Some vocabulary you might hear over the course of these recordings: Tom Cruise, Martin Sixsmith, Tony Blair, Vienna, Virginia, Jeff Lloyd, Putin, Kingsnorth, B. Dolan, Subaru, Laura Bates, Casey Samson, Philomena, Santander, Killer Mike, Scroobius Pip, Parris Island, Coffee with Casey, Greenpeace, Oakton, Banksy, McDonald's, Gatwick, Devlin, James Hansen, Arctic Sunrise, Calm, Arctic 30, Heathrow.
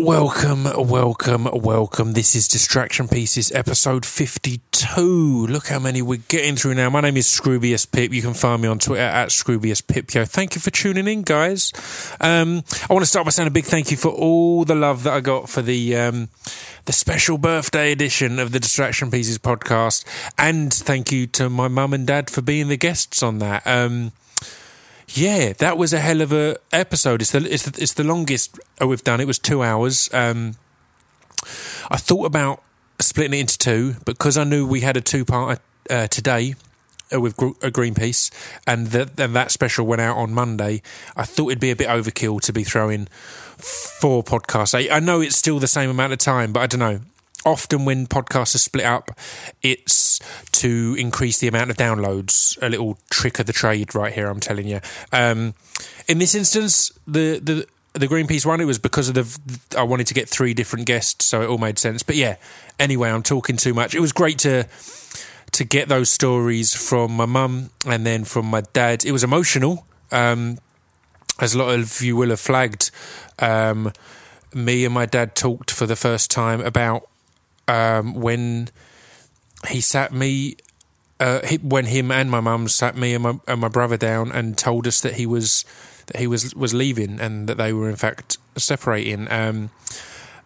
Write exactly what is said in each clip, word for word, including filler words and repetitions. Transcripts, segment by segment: Welcome, welcome, welcome. This is Distraction Pieces, episode fifty-two. Look how many we're getting through now. My name is Scroobius Pip. You can find me on Twitter at Scroobius Pipio. Thank you for tuning in, guys. Um, I want to start by saying a big thank you for all the love that I got for the um, the special birthday edition of the Distraction Pieces podcast. And thank you to my mum and dad for being the guests on that. Um Yeah, that was a hell of a episode. It's the it's the, it's the longest we've done. It was two hours. Um, I thought about splitting it into two, but because I knew we had a two-part uh, today uh, with Gr- uh, Greenpeace, and that that special went out on Monday, I thought it'd be a bit overkill to be throwing four podcasts. I, I know it's still the same amount of time, but I don't know. Often when podcasts are split up, it's to increase the amount of downloads. A little trick of the trade right here, I'm telling you. Um, in this instance, the, the the Greenpeace one, it was because of the I wanted to get three different guests, so it all made sense. But yeah, anyway, I'm talking too much. It was great to to get those stories from my mum and then from my dad. It was emotional, um, as a lot of you will have flagged. Um, me and my dad talked for the first time about Um, when he sat me, uh, he, when him and my mum sat me and my, and my brother down and told us that he was that he was, was leaving and that they were in fact separating, um,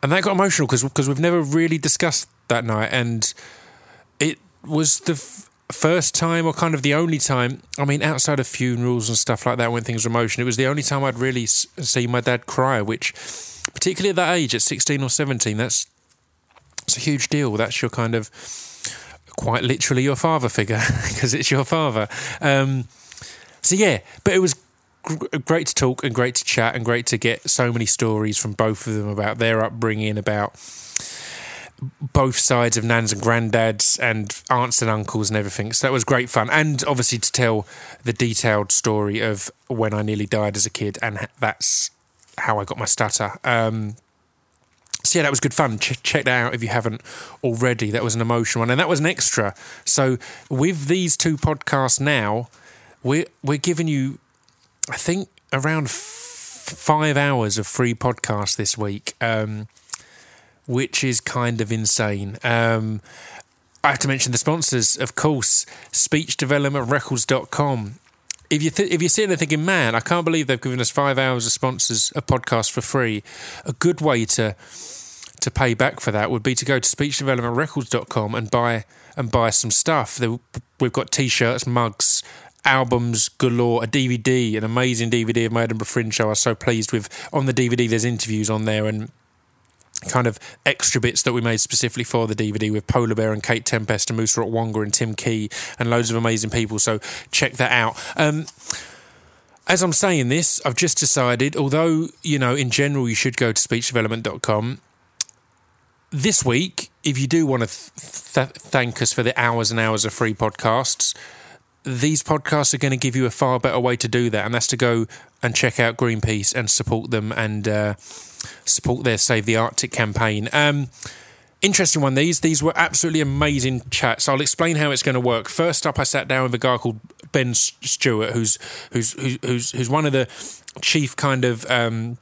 and that got emotional because because we've never really discussed that night, and it was the f- first time or kind of the only time. I mean, outside of funerals and stuff like that, when things are emotional, it was the only time I'd really s- see my dad cry, which particularly at that age, at sixteen or seventeen, that's. It's a huge deal. That's your kind of, quite literally, your father figure, because it's your father. Um, so yeah, but it was gr- great to talk and great to chat and great to get so many stories from both of them about their upbringing, about both sides of nans and granddads and aunts and uncles and everything. So that was great fun. And obviously to tell the detailed story of when I nearly died as a kid, and that's how I got my stutter. Um So yeah, that was good fun. Ch- check that out if you haven't already. That was an emotional one, and that was an extra. So with these two podcasts now, we're we're giving you, I think, around f- five hours of free podcasts this week, um, which is kind of insane. Um, I have to mention the sponsors, of course, Speech Development Records dot com. If you th- if you're sitting there thinking, man, I can't believe they've given us five hours of sponsors, a podcast for free, a good way to to pay back for that would be to go to speech development records dot com and buy and buy some stuff. We've got T-shirts, mugs, albums galore, a D V D, an amazing D V D of my Edinburgh Fringe show I was so pleased with. On the D V D, there's interviews on there and kind of extra bits that we made specifically for the D V D with Polar Bear and Kate Tempest and Moose Rot Wonga and Tim Key and loads of amazing people, so check that out. Um, as I'm saying this, I've just decided, although, you know, in general you should go to speech development dot com, this week, if you do want to th- th- thank us for the hours and hours of free podcasts, these podcasts are going to give you a far better way to do that, and that's to go and check out Greenpeace and support them and uh, support their Save the Arctic campaign. Um, interesting one, these. These were absolutely amazing chats. I'll explain how it's going to work. First up, I sat down with a guy called Ben Stewart, who's who's who's who's one of the chief kind of um,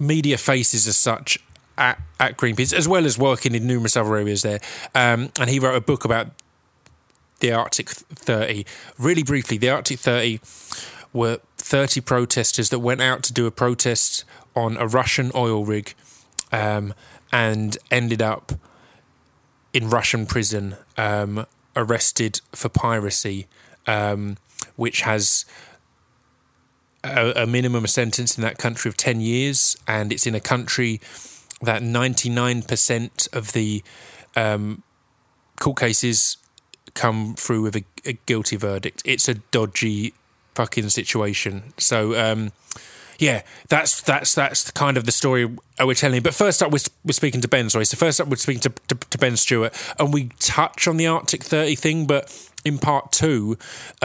media faces as such at, at Greenpeace, as well as working in numerous other areas there. Um, and he wrote a book about the Arctic thirty. Really briefly, the Arctic thirty were thirty protesters that went out to do a protest on a Russian oil rig, um, and ended up in Russian prison, um, arrested for piracy, um, which has a, a minimum sentence in that country of ten years, and it's in a country that ninety-nine percent of the um, court cases come through with a, a guilty verdict. It's a dodgy fucking situation. So um, yeah, that's that's that's kind of the story we're telling. But first up, we're, we're speaking to Ben. Sorry, so first up, we're speaking to, to, to Ben Stewart, and we touch on the Arctic thirty thing. But in part two,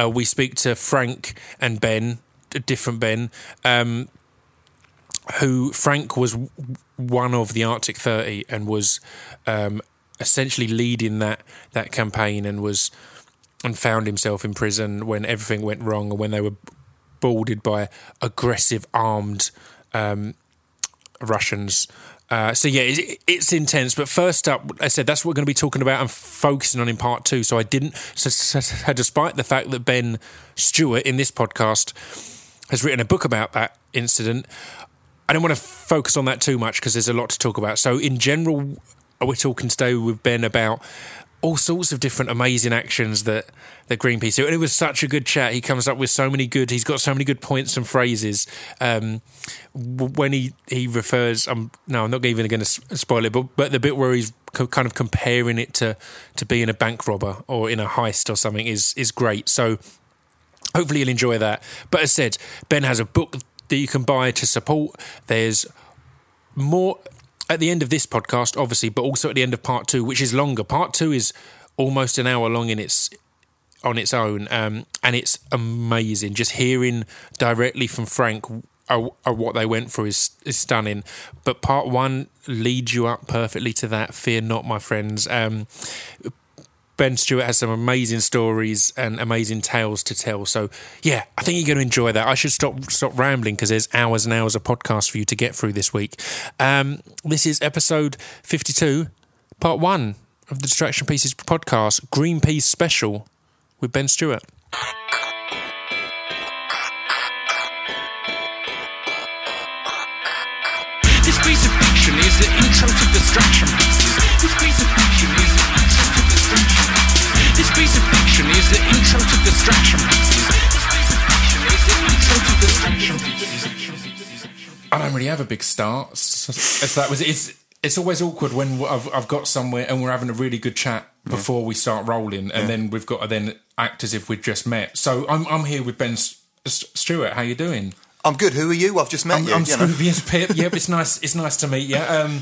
uh, we speak to Frank and Ben, a different Ben, um, who Frank was one of the Arctic thirty and was um, essentially leading that that campaign, and was. And found himself in prison when everything went wrong and when they were boarded by aggressive, armed um, Russians. Uh, so, yeah, it's, it's intense. But first up, I said that's what we're going to be talking about and focusing on in part two. So I didn't, so, so, despite the fact that Ben Stewart in this podcast has written a book about that incident, I don't want to focus on that too much because there's a lot to talk about. So in general, we're talking today with Ben about all sorts of different amazing actions that, that Greenpeace do. And it was such a good chat. He comes up with so many good, he's got so many good points and phrases. Um, when he, he refers, um, no, I'm not even going to spoil it, but, but the bit where he's co- kind of comparing it to, to being a bank robber or in a heist or something is, is great. So hopefully you'll enjoy that. But as said, Ben has a book that you can buy to support. There's more at the end of this podcast, obviously, but also at the end of part two, which is longer. Part two is almost an hour long in its on its own, um, and it's amazing. Just hearing directly from Frank uh, uh, what they went through is, is stunning. But part one leads you up perfectly to that. Fear not, my friends. Um, Ben Stewart has some amazing stories and amazing tales to tell. So, yeah, I think you're going to enjoy that. I should stop stop rambling because there's hours and hours of podcasts for you to get through this week. Um, this is episode fifty-two, part one of the Distraction Pieces podcast, Greenpeace Special with Ben Stewart. This piece of fiction is the intro to Distraction Pieces. This piece of fiction is the intro to Distraction Pieces. This piece of fiction is the intro to Distraction Pieces. This piece of fiction is the intro to Distraction Pieces. I don't really have a big start. It's that was it's it's always awkward when I've I've got somewhere and we're having a really good chat before yeah. we start rolling, and yeah. then we've got to then act as if we've just met. So I'm I'm here with Ben S- S- Stewart. How you doing? I'm good. Who are you? I've just met I'm, you. I'm Scroobius Pip. Yep, it's nice. It's nice to meet you. Um,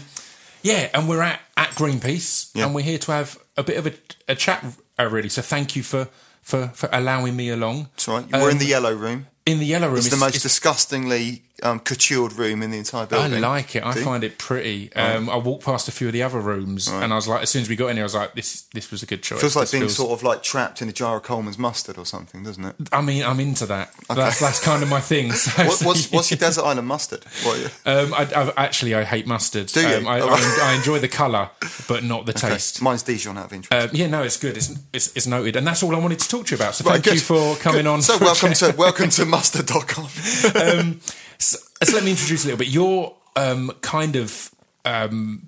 yeah, and we're at, at Greenpeace, yeah. and we're here to have a bit of a, a chat, uh, really. So thank you for, for, for allowing me along. That's right. We're um, in the yellow room. In the yellow room, it's, it's the most it's, disgustingly um, coutured room in the entire building. I like it. I Do? find it pretty. Um, right. I walked past a few of the other rooms, right. and I was like, as soon as we got in here, I was like, this this was a good choice. Feels like this being feels... sort of like trapped in a jar of Coleman's mustard or something, doesn't it? I mean, I'm into that. Okay. That's that's kind of my thing. So, what, what's what's your desert island mustard? What um, I, I've, actually, I hate mustard. Do you? Um, I, I, I enjoy the colour, but not the okay. taste. Mine's Dijon out of interest. Um, yeah, no, it's good. It's, it's it's noted, and that's all I wanted to talk to you about. So right, thank good. you for coming good. on. So welcome to welcome to. mustard dot com. um, so, so let me introduce a little bit. You're um, kind of um,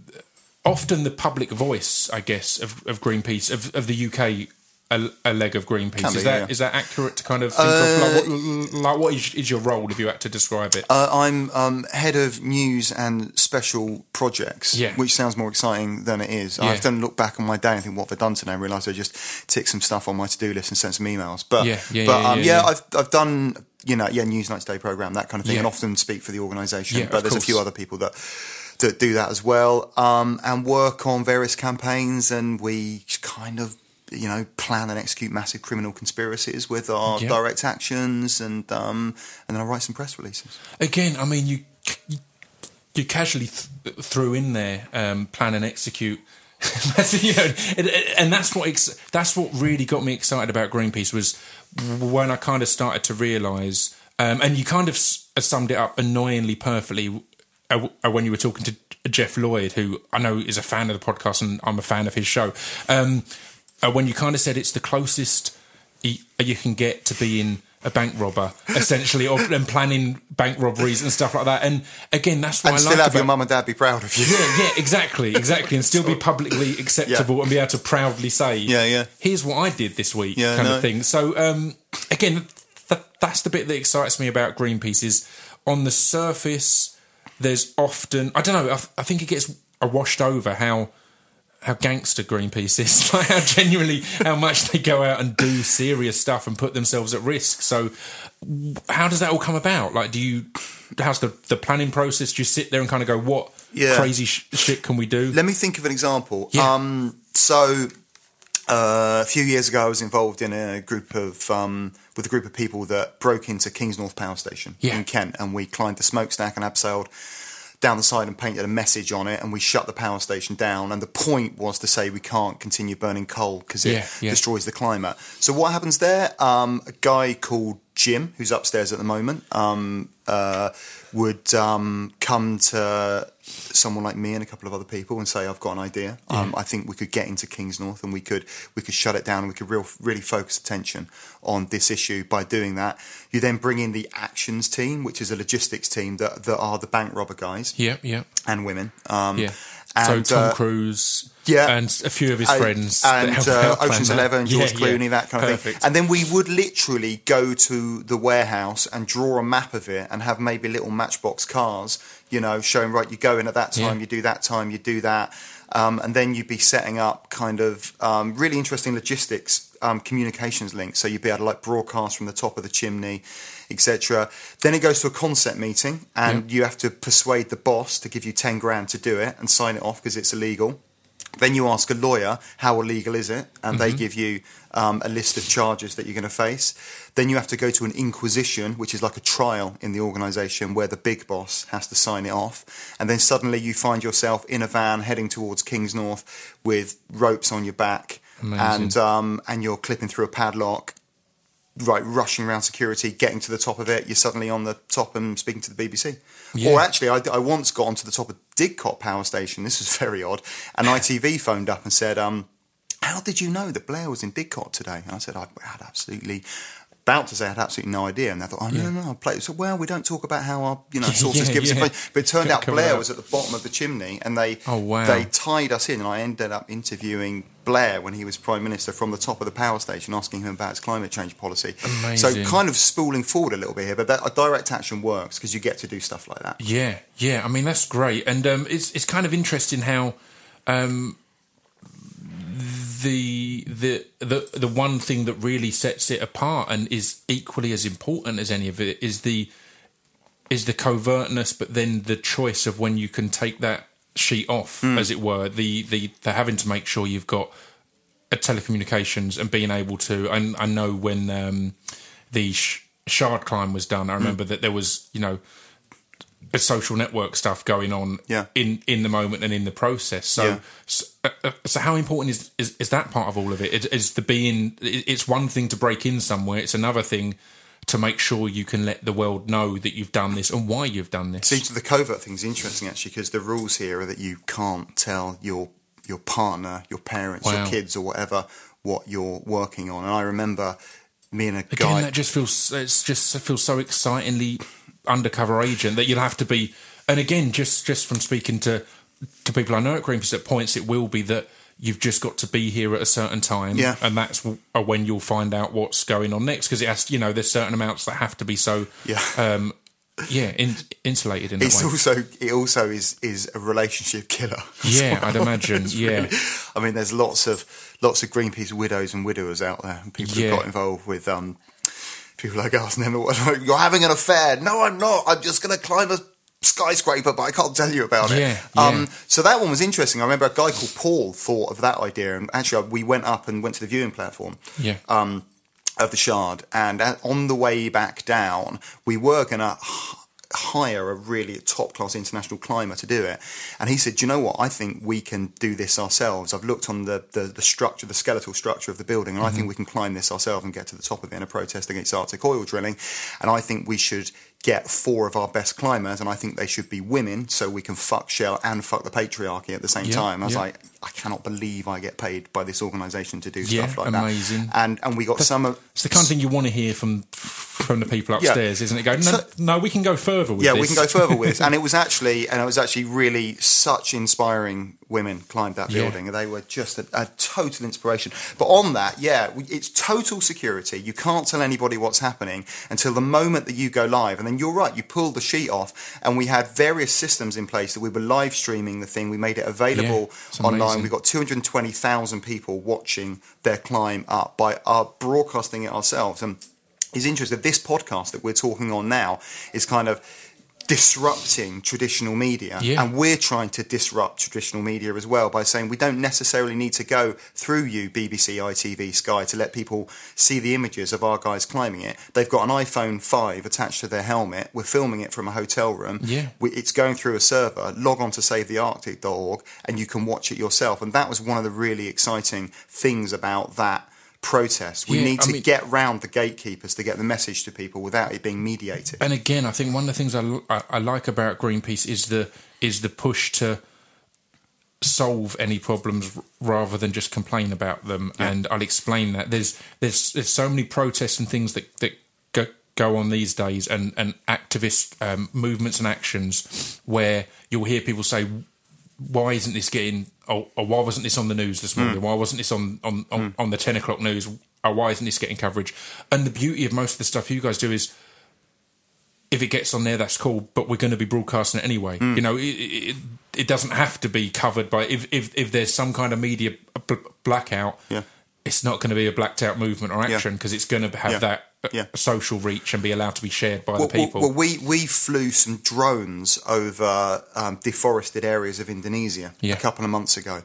often the public voice, I guess, of, of Greenpeace, of, of the U K, a, a leg of Greenpeace. Can be, is that yeah. is that accurate to kind of think uh, of? Like, what, like, what is, is your role if you had to describe it? Uh, I'm um, head of news and special projects, yeah. which sounds more exciting than it is. Yeah. I have done look back on my day and think, what have I done today? And realise I just ticked some stuff on my to-do list and sent some emails. But yeah, yeah, but, yeah, um, yeah, yeah, yeah. I've I've done. You know, yeah, Newsnight's Day programme, that kind of thing, yeah. and often speak for the organisation. Yeah, but there's course. a few other people that, that do that as well, um, and work on various campaigns, and we kind of, you know, plan and execute massive criminal conspiracies with our yeah. direct actions, and um, and then I write some press releases. Again, I mean, you you casually th- threw in there um, plan and execute. you know, and, and that's what ex- that's what really got me excited about Greenpeace was when I kind of started to realise, um, and you kind of s- summed it up annoyingly perfectly uh, when you were talking to Jeff Lloyd, who I know is a fan of the podcast and I'm a fan of his show, um, uh, when you kind of said it's the closest e- you can get to being a bank robber, essentially, or, and planning bank robberies and stuff like that. And again, that's what I like. And still have about, your mum and dad be proud of you. Yeah, yeah, exactly, exactly. And still be publicly acceptable yeah. and be able to proudly say, yeah, yeah. here's what I did this week, yeah, kind no. of thing. So, um, again, th- that's the bit that excites me about Greenpeace is on the surface, there's often, I don't know, I, I think it gets washed over how how gangster Greenpeace is, like how genuinely, how much they go out and do serious stuff and put themselves at risk. So how does that all come about? Like, do you, how's the, the planning process? Do you sit there and kind of go, what yeah. crazy sh- shit can we do? Let me think of an example. Yeah. Um, so uh, a few years ago, I was involved in a group of, um, with a group of people that broke into Kingsnorth power station yeah. in Kent, and we climbed the smokestack and abseiled down the side and painted a message on it, and we shut the power station down, and the point was to say we can't continue burning coal because it yeah, yeah. destroys the climate. So what happens there? Um, a guy called Jim, who's upstairs at the moment, um, uh, would um, come to someone like me and a couple of other people and say, I've got an idea. Um, yeah. I think we could get into Kingsnorth and we could we could shut it down and we could real, really focus attention on this issue by doing that. You then bring in the actions team, which is a logistics team that, that are the bank robber guys. Yeah, yeah. And women. Um, yeah. And, so Tom uh, Cruise... Yeah, and a few of his friends, and, and uh, Ocean's that. Eleven, George yeah, Clooney, yeah. that kind Perfect. of thing. And then we would literally go to the warehouse and draw a map of it, and have maybe little matchbox cars, you know, showing right. You go in at that time, yeah. you do that time, you do that, um, and then you'd be setting up kind of um, really interesting logistics um, communications links. So you'd be able to like broadcast from the top of the chimney, et cetera. Then it goes to a concept meeting, and yeah. you have to persuade the boss to give you ten grand to do it and sign it off because it's illegal. Then you ask a lawyer, how illegal is it? And mm-hmm. they give you um, a list of charges that you're going to face. Then you have to go to an inquisition, which is like a trial in the organisation where the big boss has to sign it off. And then suddenly you find yourself in a van heading towards Kingsnorth with ropes on your back. Amazing. and um, and you're clipping through a padlock. Right, rushing around security, getting to the top of it, you're suddenly on the top and speaking to the B B C. Yeah. Or actually, I, I once got onto the top of Didcot power station, this is very odd, and I T V phoned up and said, um, how did you know that Blair was in Didcot today? And I said, I had absolutely... about to say I had absolutely no idea, and I thought, oh, no, yeah. no, no, I'll play it. So, well, we don't talk about how our you know, sources yeah, give us yeah. information. But it turned out Blair out. was at the bottom of the chimney, and they oh, wow. they tied us in, and I ended up interviewing Blair when he was Prime Minister from the top of the power station, asking him about his climate change policy. Amazing. So kind of spooling forward a little bit here, but that, direct action works because you get to do stuff like that. Yeah, yeah, I mean, that's great. And um, it's it's kind of interesting how... Um, The, the the the one thing that really sets it apart and is equally as important as any of it is the is the covertness, but then the choice of when you can take that sheet off, mm. as it were. The, the the having to make sure you've got a telecommunications and being able to. I, I know when um, the sh- Shard climb was done, I remember mm. that there was you know a social network stuff going on yeah. in, in the moment and in the process. So, yeah. so, uh, so how important is, is, is that part of all of it? Is, is the being? It's one thing to break in somewhere. It's another thing to make sure you can let the world know that you've done this and why you've done this. See, the covert thing is interesting actually, because the rules here are that you can't tell your your partner, your parents, wow. your kids, or whatever what you're working on. And I remember me and a Again, guy. Again, that just feels it's just it feels so excitingly. Undercover agent that you'll have to be, and again, just just from speaking to to people I know at Greenpeace, at points it will be that you've just got to be here at a certain time, yeah. and that's when you'll find out what's going on next, because it has, you know, there's certain amounts that have to be so, yeah, um, yeah, in, insulated in. It's that way. also it also is is a relationship killer. Yeah, well. I'd imagine. It's yeah, really, I mean, there's lots of lots of Greenpeace widows and widowers out there, and people yeah. who got involved with. Um, People like us, and then you're having an affair. No, I'm not. I'm just going to climb a skyscraper, but I can't tell you about it. Yeah, yeah. Um, so that one was interesting. I remember a guy called Paul thought of that idea, and actually we went up and went to the viewing platform yeah. um, of the Shard, and on the way back down, we were going to hire a really top-class international climber to do it. And he said, do you know what? I think we can do this ourselves. I've looked on the, the, the structure, the skeletal structure of the building, and mm-hmm. I think we can climb this ourselves and get to the top of it in a protest against Arctic oil drilling. And I think we should get four of our best climbers, and I think they should be women, so we can fuck Shell and fuck the patriarchy at the same yeah, time. I was yeah. like, I cannot believe I get paid by this organisation to do yeah, stuff like amazing. that. And and we got That's, some of... It's the kind of thing you want to hear from from the people upstairs, yeah. isn't it? Going, no, so, no, we can go further with yeah, this. Yeah, we can go further with this. And it was actually, and it was actually really such inspiring women climbed that building. Yeah. They were just a, a total inspiration. But on that, yeah, it's total security. You can't tell anybody what's happening until the moment that you go live. And then you're right, you pulled the sheet off, and we had various systems in place that we were live streaming the thing. We made it available yeah, online. We got two hundred twenty thousand people watching their climb up by our broadcasting it ourselves. And it's interesting, this podcast that we're talking on now is kind of disrupting traditional media, yeah. and we're trying to disrupt traditional media as well by saying we don't necessarily need to go through you, B B C, I T V, Sky, to let people see the images of our guys climbing it. They've got an iPhone five attached to their helmet. We're filming it from a hotel room. Yeah. We, it's going through a server. Log on to save the arctic dot org and you can watch it yourself. And that was one of the really exciting things about that protest. We yeah, need I to mean, get round the gatekeepers to get the message to people without it being mediated. And again, I think one of the things I, I, I like about Greenpeace is the is the push to solve any problems rather than just complain about them. Yeah. And I'll explain that. There's there's there's so many protests and things that that go, go on these days, and and activist um, movements and actions where you'll hear people say, "Why isn't this getting? Or, or why wasn't this on the news this morning? Mm. Why wasn't this on on, on, mm. on the ten o'clock news? Or why isn't this getting coverage?" And the beauty of most of the stuff you guys do is, if it gets on there, that's cool. But we're going to be broadcasting it anyway. Mm. You know, it, it, it doesn't have to be covered by. If if, if there's some kind of media bl- blackout, yeah. it's not going to be a blacked out movement or action because yeah. it's going to have yeah. that. Yeah. social reach and be allowed to be shared by well, the people. Well, we, we flew some drones over um, deforested areas of Indonesia yeah. a couple of months ago.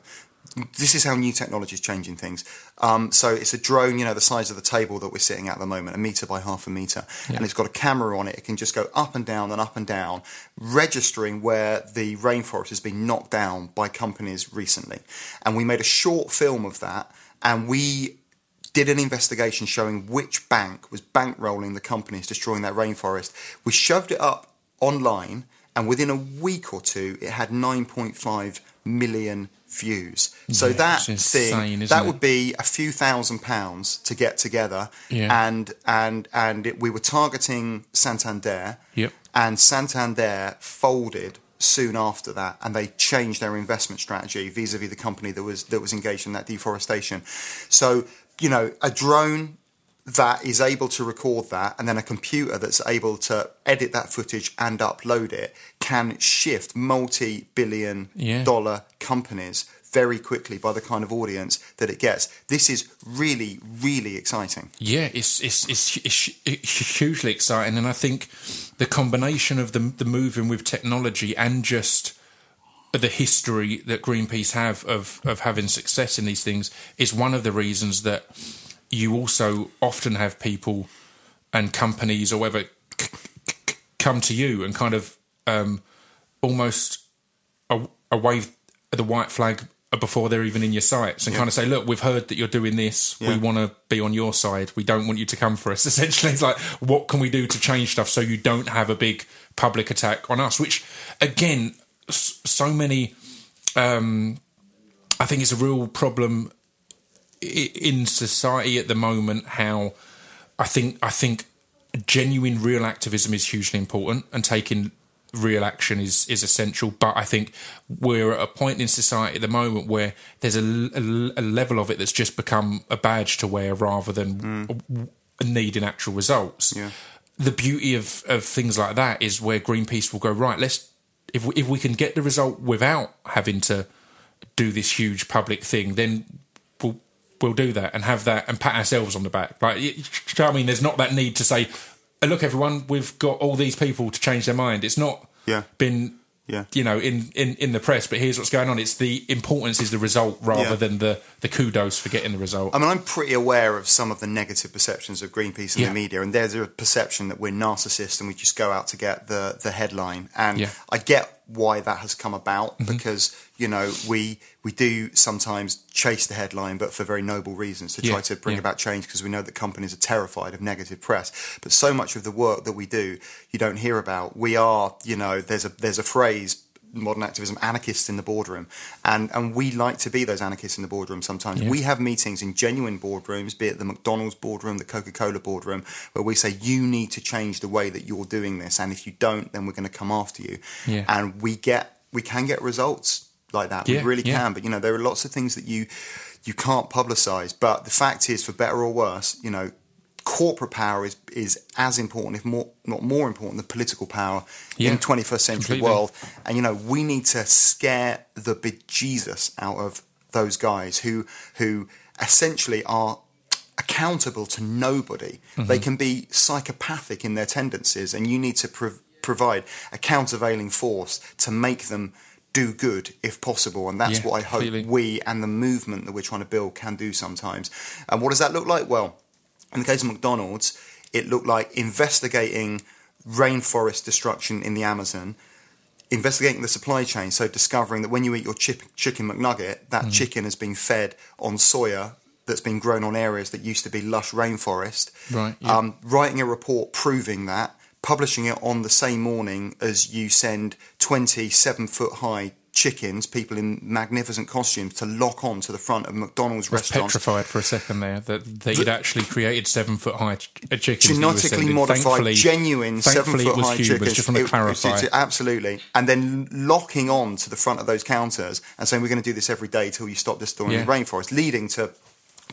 This is how new technology is changing things. Um, so it's a drone, you know, the size of the table that we're sitting at at the moment, a metre by half a metre. Yeah. And it's got a camera on it. It can just go up and down and up and down, registering where the rainforest has been knocked down by companies recently. And we made a short film of that, and we did an investigation showing which bank was bankrolling the companies destroying that rainforest. We shoved it up online, and within a week or two, it had nine point five million views. So yeah, that insane, thing, that it? would be a few thousand pounds to get together. Yeah. And and and it, we were targeting Santander, yep. and Santander folded soon after that, and they changed their investment strategy vis-a-vis the company that was that was engaged in that deforestation. So, you know, a drone that is able to record that, and then a computer that's able to edit that footage and upload it, can shift multi-billion yeah. dollar companies very quickly by the kind of audience that it gets. This is really, really exciting. Yeah, it's it's it's, it's, it's hugely exciting, and I think the combination of the the moving with technology and just the history that Greenpeace have of, of having success in these things is one of the reasons that you also often have people and companies or whatever c- c- come to you and kind of um, almost a, a wave the white flag before they're even in your sights and yeah. kind of say, "Look, we've heard that you're doing this. Yeah. We want to be on your side. We don't want you to come for us." Essentially, it's like, what can we do to change stuff so you don't have a big public attack on us? Which, again, so many um I think it's a real problem in society at the moment, how I think I think genuine real activism is hugely important and taking real action is is essential, but I think we're at a point in society at the moment where there's a, a, a level of it that's just become a badge to wear rather than mm. needing actual results. Yeah. The beauty of of things like that is where Greenpeace will go, right, let's If we, if we can get the result without having to do this huge public thing, then we'll we'll do that and have that and pat ourselves on the back. Like, you know I mean, there's not that need to say, "Oh, look, everyone, we've got all these people to change their mind." It's not yeah. been yeah. you know in, in, in the press, but here's what's going on. It's the importance is the result rather yeah. than the, the kudos for getting the result. I mean, I'm pretty aware of some of the negative perceptions of Greenpeace in yeah. the media, and there's a perception that we're narcissists and we just go out to get the, the headline. And yeah. I get why that has come about, mm-hmm. because, you know, we we do sometimes chase the headline, but for very noble reasons, to yeah, try to bring yeah. about change, because we know that companies are terrified of negative press. But so much of the work that we do, you don't hear about. We are, you know, there's a there's a phrase, modern activism, anarchists in the boardroom, and and we like to be those anarchists in the boardroom sometimes. Yeah. We have meetings in genuine boardrooms, be it the McDonald's boardroom, the Coca-Cola boardroom, where we say, "You need to change the way that you're doing this, and if you don't, then we're going to come after you." Yeah. And we get we can get results like that. Yeah, we really yeah. can. But, you know, there are lots of things that you you can't publicize. But the fact is, for better or worse, you know, corporate power is is as important, if more not more important, than political power yeah, in the twenty-first century completely. world. And, you know, we need to scare the bejesus out of those guys who who essentially are accountable to nobody. Mm-hmm. They can be psychopathic in their tendencies, and you need to prov- provide a countervailing force to make them do good if possible. And that's yeah, what I hope completely. we and the movement that we're trying to build can do sometimes. And what does that look like? Well, in the case of McDonald's, it looked like investigating rainforest destruction in the Amazon, investigating the supply chain, so discovering that when you eat your chip, chicken McNugget, that mm. chicken has been fed on soya that's been grown on areas that used to be lush rainforest. Right. Yeah. Um, writing a report proving that, publishing it on the same morning as you send twenty seven-foot-high chickens, people in magnificent costumes, to lock on to the front of McDonald's restaurant. I was petrified for a second there that, that you'd actually created seven-foot-high ch- chickens. Genetically modified, thankfully, genuine seven-foot-high chickens. Just want to clarify. It, it, absolutely. And then locking on to the front of those counters and saying, we're going to do this every day till you stop this story yeah. in the rainforest, leading to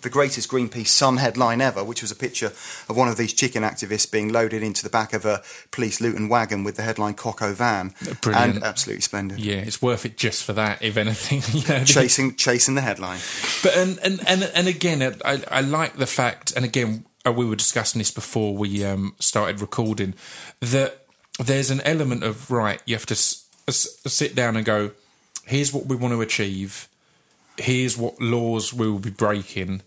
the greatest Greenpeace Sun headline ever, which was a picture of one of these chicken activists being loaded into the back of a police Luton wagon with the headline Coco Van. Brilliant. And absolutely splendid. Yeah, it's worth it just for that, if anything. Yeah. Chasing chasing the headline. But and and, and, and again, I, I like the fact, and again, we were discussing this before we um, started recording, that there's an element of, right, you have to s- s- sit down and go, here's what we want to achieve, here's what laws we will be breaking.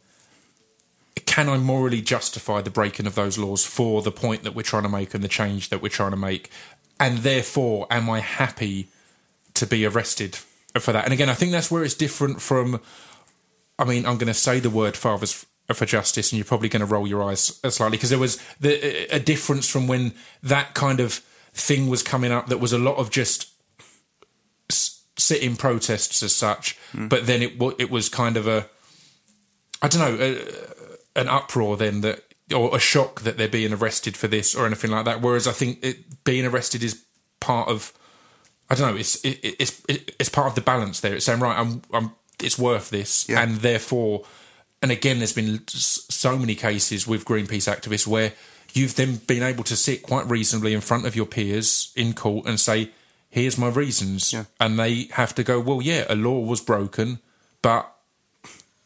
Can I morally justify the breaking of those laws for the point that we're trying to make and the change that we're trying to make? And therefore, am I happy to be arrested for that? And again, I think that's where it's different from, I mean, I'm going to say the word Fathers for Justice, and you're probably going to roll your eyes slightly, because there was the, a difference from when that kind of thing was coming up, that was a lot of just sit-in protests as such, mm. but then it, it was kind of a, I don't know, a, an uproar then, that, or a shock that they're being arrested for this or anything like that. Whereas I think it, being arrested is part of, I don't know, it's it, it's it, it's part of the balance there. It's saying, right, I'm I'm it's worth this, yeah. and therefore, and again, there's been so many cases with Greenpeace activists where you've then been able to sit quite reasonably in front of your peers in court and say, here's my reasons, yeah. and they have to go, well, yeah, a law was broken, but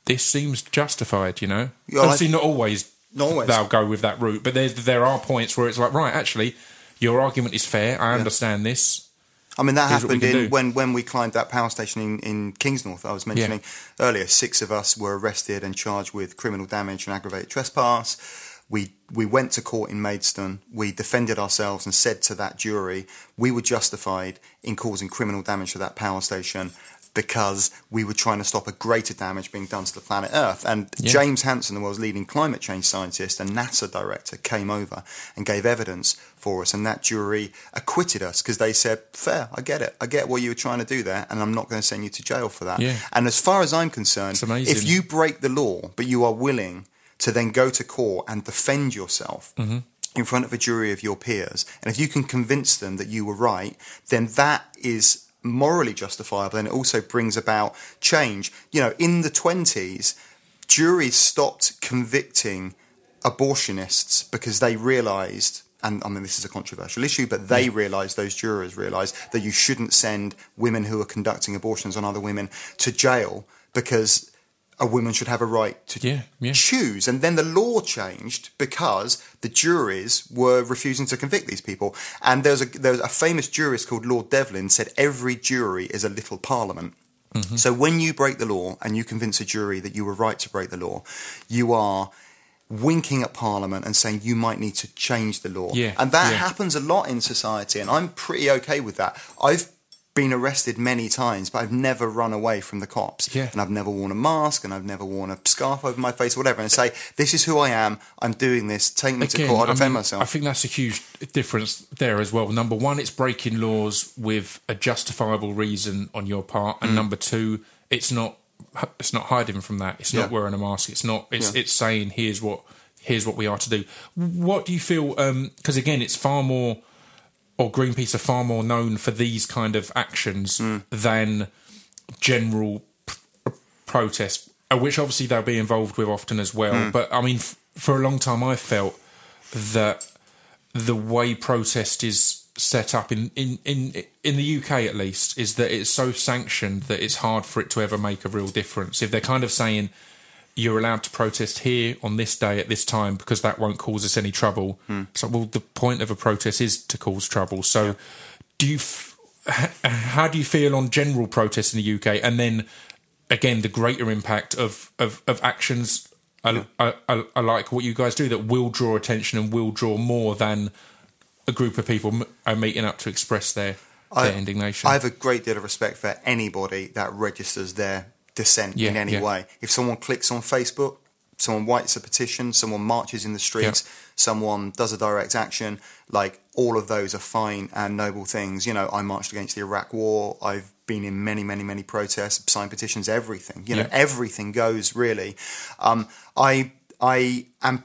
this seems justified, you know. You're Obviously, like, not always, not always they'll go with that route, but there there are points where it's like, right, actually, your argument is fair. I understand yeah. this. I mean, that Here's happened in, when when we climbed that power station in, in Kingsnorth I was mentioning yeah. earlier. Six of us were arrested and charged with criminal damage and aggravated trespass. We we went to court in Maidstone. We defended ourselves and said to that jury, we were justified in causing criminal damage to that power station, because we were trying to stop a greater damage being done to the planet Earth. And yeah. James Hansen, the world's leading climate change scientist and NASA director, came over and gave evidence for us, and that jury acquitted us because they said, fair, I get it. I get what you were trying to do there, and I'm not going to send you to jail for that. Yeah. And as far as I'm concerned, if you break the law but you are willing to then go to court and defend yourself mm-hmm. in front of a jury of your peers, and if you can convince them that you were right, then that is morally justifiable, and it also brings about change. You know, in the twenties, juries stopped convicting abortionists because they realised, and I mean, this is a controversial issue, but they yeah. realised, those jurors realised, that you shouldn't send women who are conducting abortions on other women to jail, because a woman should have a right to yeah, yeah. choose. And then the law changed because the juries were refusing to convict these people. And there's a there's a famous jurist called Lord Devlin said, every jury is a little parliament. Mm-hmm. So when you break the law and you convince a jury that you were right to break the law, you are winking at Parliament and saying you might need to change the law. Yeah, and that yeah. happens a lot in society, and I'm pretty okay with that. I've been arrested many times, but I've never run away from the cops. Yeah. And I've never worn a mask, and I've never worn a scarf over my face or whatever, and say, this is who I am, I'm doing this, take me Again, to court, I defend I mean, myself. I think that's a huge difference there as well. Number one, it's breaking laws with a justifiable reason on your part, and mm. number two, it's not it's not hiding from that. It's yeah. not wearing a mask. It's not. It's yeah. it's saying, here's what here's what we are to do. What do you feel, because um, again, it's far more, or Greenpeace are far more known for these kind of actions mm. than general p- protest, which obviously they'll be involved with often as well. Mm. But, I mean, f- for a long time I felt that the way protest is set up, in, in, in, in the U K at least, is that it's so sanctioned that it's hard for it to ever make a real difference. If they're kind of saying, you're allowed to protest here on this day at this time because that won't cause us any trouble. Mm. So, well, the point of a protest is to cause trouble. So, yeah. do you? F- how do you feel on general protests in the U K? And then, again, the greater impact of of, of actions yeah. are, are, are like what you guys do, that will draw attention and will draw more than a group of people are meeting up to express their, their I, indignation. I have a great deal of respect for anybody that registers their dissent yeah, in any yeah. way. If someone clicks on Facebook someone writes a petition, someone marches in the streets, yeah. someone does a direct action. Like, all of those are fine and noble things. You know, I marched against the Iraq War. I've been in many, many, many protests, signed petitions, everything. You know, yeah. everything goes, really. Um, I I am...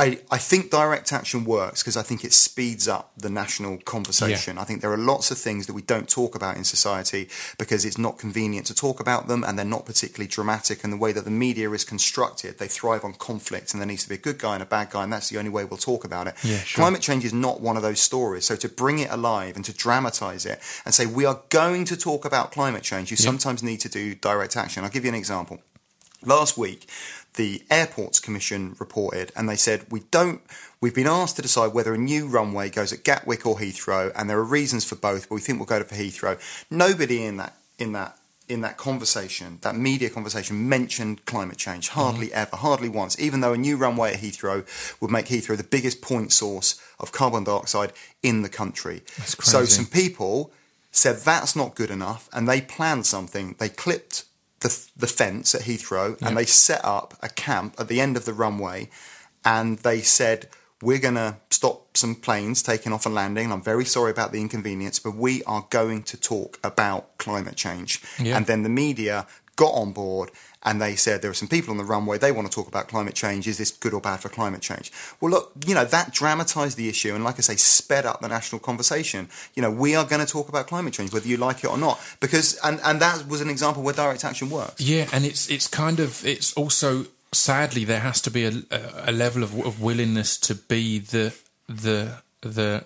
I, I think direct action works because I think it speeds up the national conversation. Yeah. I think there are lots of things that we don't talk about in society because it's not convenient to talk about them and they're not particularly dramatic. And the way that the media is constructed, they thrive on conflict and there needs to be a good guy and a bad guy and that's the only way we'll talk about it. Yeah, sure. Climate change is not one of those stories. So to bring it alive and to dramatise it and say, we are going to talk about climate change, you yeah. sometimes need to do direct action. I'll give you an example. Last week, the Airports Commission reported and they said, we don't, we've been asked to decide whether a new runway goes at Gatwick or Heathrow, and there are reasons for both, but we think we'll go for Heathrow. Nobody in that in that in that conversation, that media conversation, mentioned climate change. Hardly mm-hmm. ever, hardly once, even though a new runway at Heathrow would make Heathrow the biggest point source of carbon dioxide in the country. That's crazy. So some people said that's not good enough and they planned something. They clipped The, the fence at Heathrow, and yep. they set up a camp at the end of the runway, and they said, we're going to stop some planes taking off and landing, and I'm very sorry about the inconvenience, but we are going to talk about climate change. Yep. And then the media got on board, and they said, there are some people on the runway, they want to talk about climate change, is this good or bad for climate change? Well, look, you know, that dramatised the issue, and like I say, sped up the national conversation. You know, we are going to talk about climate change, whether you like it or not, because, and, and that was an example where direct action works. Yeah, and it's it's kind of, it's also, sadly, there has to be a, a level of, of willingness to be the, the, the,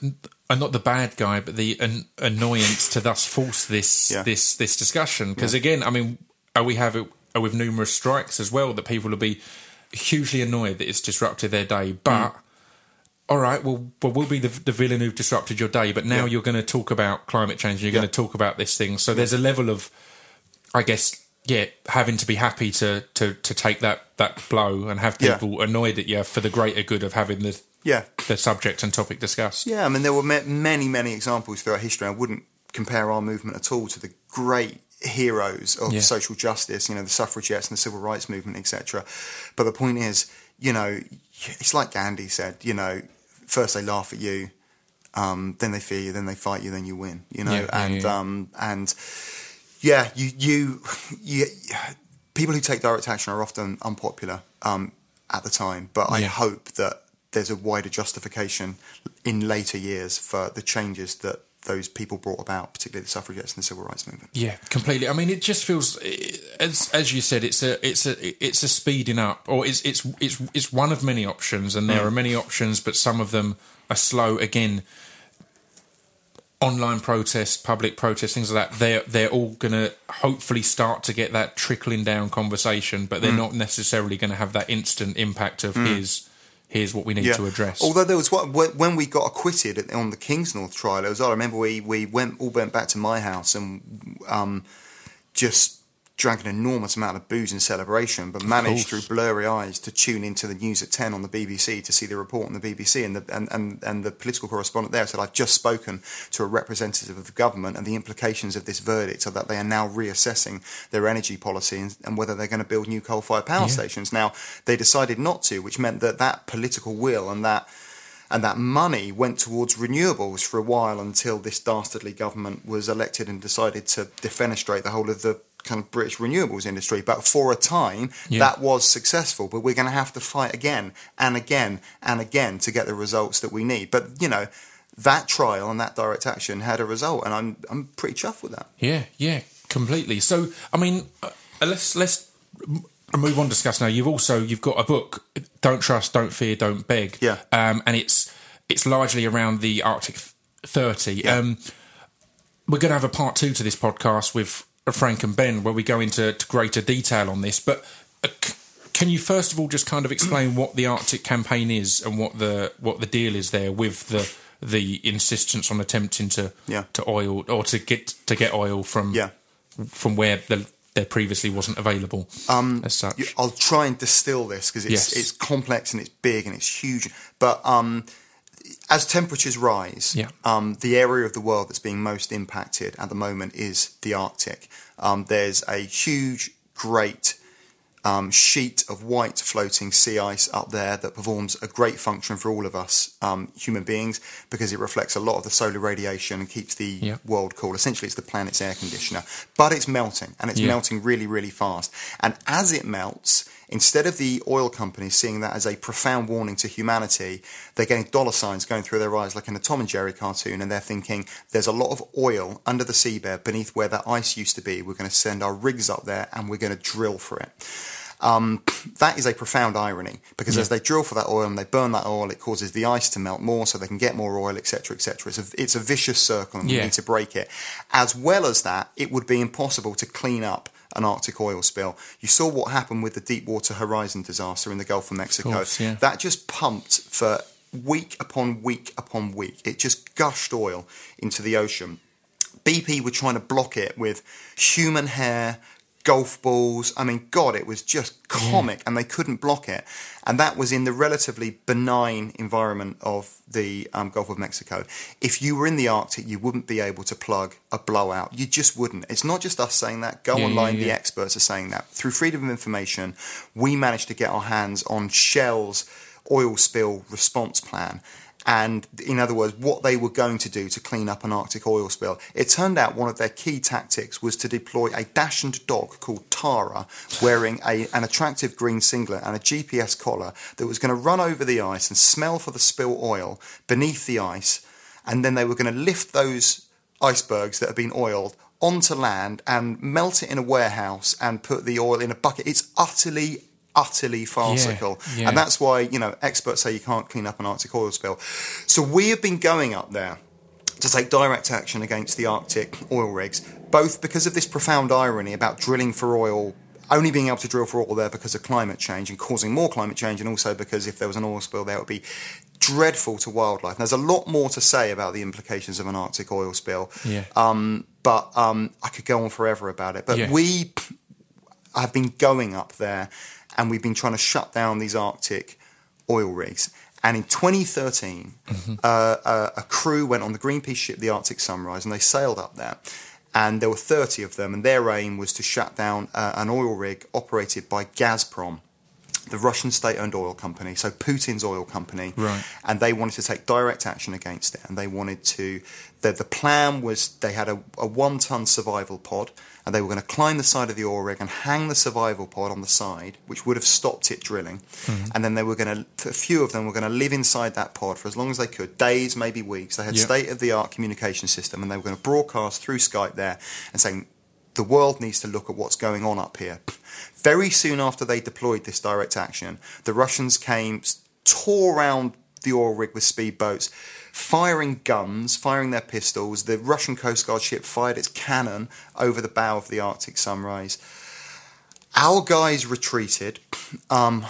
and not the bad guy, but the an, annoyance to thus force this, yeah. this, this discussion. Because yeah. again, I mean, we have it, with numerous strikes as well, that people will be hugely annoyed that it's disrupted their day. But, mm. all right, well, well, we'll be the, the villain who disrupted your day, but now yeah. you're going to talk about climate change and you're yeah. going to talk about this thing. So yeah. there's a level of, I guess, yeah, having to be happy to to, to take that, that blow and have people yeah. annoyed at you for the greater good of having the, yeah. the subject and topic discussed. Yeah, I mean, there were many, many examples throughout history. I wouldn't compare our movement at all to the great heroes of yeah. social justice, you know, the suffragettes and the civil rights movement, et cetera. But the point is, you know, it's like Gandhi said, you know, first they laugh at you, um, then they fear you, then they fight you, then you win, you know, yeah, and, yeah, yeah. um, and yeah, you, you, you, people who take direct action are often unpopular, um, at the time, but yeah. I hope that there's a wider justification in later years for the changes that those people brought about, particularly the suffragettes and the civil rights movement. Yeah, completely. I mean, it just feels, as as you said, it's a it's a it's a speeding up, or it's it's it's it's one of many options, and there mm. are many options, but some of them are slow. Again, online protests, public protests, things like that. They're they're all going to hopefully start to get that trickling down conversation, but they're mm. not necessarily going to have that instant impact of mm. his. Here's what we need yeah. to address. Although there was what when we got acquitted on the Kingsnorth trial, it was I remember we we went all went back to my house and um, just drank an enormous amount of booze in celebration, but managed through blurry eyes to tune into the news at ten on the B B C to see the report on the B B C, and the and, and, and the political correspondent there said, I've just spoken to a representative of the government and the implications of this verdict are that they are now reassessing their energy policy and, and whether they're going to build new coal-fired power yeah. stations. Now, they decided not to, which meant that that political will and that And that money went towards renewables for a while until this dastardly government was elected and decided to defenestrate the whole of the kind of British renewables industry. But for a time, yeah. that was successful. But we're going to have to fight again and again and again to get the results that we need. But, you know, that trial and that direct action had a result, and I'm I'm pretty chuffed with that. Yeah, yeah, completely. So, I mean, uh, let's let's... move on, discuss now. You've also you've got a book, Don't Trust, Don't Fear, Don't Beg. Yeah, um, and it's it's largely around the Arctic thirty. Yeah. Um, we're going to have a part two to this podcast with Frank and Ben, where we go into to greater detail on this. But uh, c- can you first of all just kind of explain what the Arctic campaign is and what the what the deal is there with the the insistence on attempting to yeah. to oil or to get to get oil from yeah. from where the there previously wasn't available um, as such. I'll try and distill this because it's, yes. it's complex and it's big and it's huge. But um, as temperatures rise, yeah. um, the area of the world that's being most impacted at the moment is the Arctic. Um, there's a huge, great um, sheet of white floating sea ice up there that performs a great function for all of us um, human beings, because it reflects a lot of the solar radiation and keeps the yeah. world cool. Essentially, it's the planet's air conditioner. But it's melting, and it's yeah. melting really, really fast. And as it melts, instead of the oil companies seeing that as a profound warning to humanity, they're getting dollar signs going through their eyes like in a Tom and Jerry cartoon, and they're thinking there's a lot of oil under the seabed beneath where that ice used to be. We're going to send our rigs up there and we're going to drill for it. Um, that is a profound irony, because yeah. as they drill for that oil and they burn that oil, it causes the ice to melt more so they can get more oil, et cetera, et cetera. It's a, it's a vicious circle, and yeah. we need to break it. As well as that, it would be impossible to clean up an Arctic oil spill. You saw what happened with the Deepwater Horizon disaster in the Gulf of Mexico. Of course, yeah. That just pumped for week upon week upon week. It just gushed oil into the ocean. B P were trying to block it with human hair, golf balls. I mean, God, it was just comic, yeah. and they couldn't block it. And that was in the relatively benign environment of the um, Gulf of Mexico. If you were in the Arctic, you wouldn't be able to plug a blowout. You just wouldn't. It's not just us saying that. Go yeah, online, yeah, yeah. the experts are saying that. Through freedom of information, we managed to get our hands on Shell's oil spill response plan. And in other words, what they were going to do to clean up an Arctic oil spill. It turned out one of their key tactics was to deploy a dachshund dog called Tara wearing a, an attractive green singlet and a G P S collar that was going to run over the ice and smell for the spill oil beneath the ice. And then they were going to lift those icebergs that had been oiled onto land and melt it in a warehouse and put the oil in a bucket. It's utterly utterly farcical. Yeah, yeah. And that's why, you know, experts say you can't clean up an Arctic oil spill. So we have been going up there to take direct action against the Arctic oil rigs, both because of this profound irony about drilling for oil, only being able to drill for oil there because of climate change and causing more climate change, and also because if there was an oil spill there, it would be dreadful to wildlife. And there's a lot more to say about the implications of an Arctic oil spill. Yeah. Um, but um, I could go on forever about it. But yeah. we have been going up there, and we've been trying to shut down these Arctic oil rigs. And in twenty thirteen, mm-hmm. uh, a, a crew went on the Greenpeace ship, the Arctic Sunrise, and they sailed up there. And there were thirty of them, and their aim was to shut down uh, an oil rig operated by Gazprom, the Russian state-owned oil company, so Putin's oil company. Right. And they wanted to take direct action against it. And they wanted to... The, the plan was they had a, a one-ton survival pod, and they were going to climb the side of the oil rig and hang the survival pod on the side, which would have stopped it drilling. Mm-hmm. And then they were going to, a few of them were going to live inside that pod for as long as they could, days, maybe weeks. They had yep. state-of-the-art communication system, and they were going to broadcast through Skype there and saying, the world needs to look at what's going on up here. Very soon after they deployed this direct action, the Russians came, tore around the oil rig with speedboats, firing guns, firing their pistols. The Russian Coast Guard ship fired its cannon over the bow of the Arctic Sunrise. Our guys retreated. Um,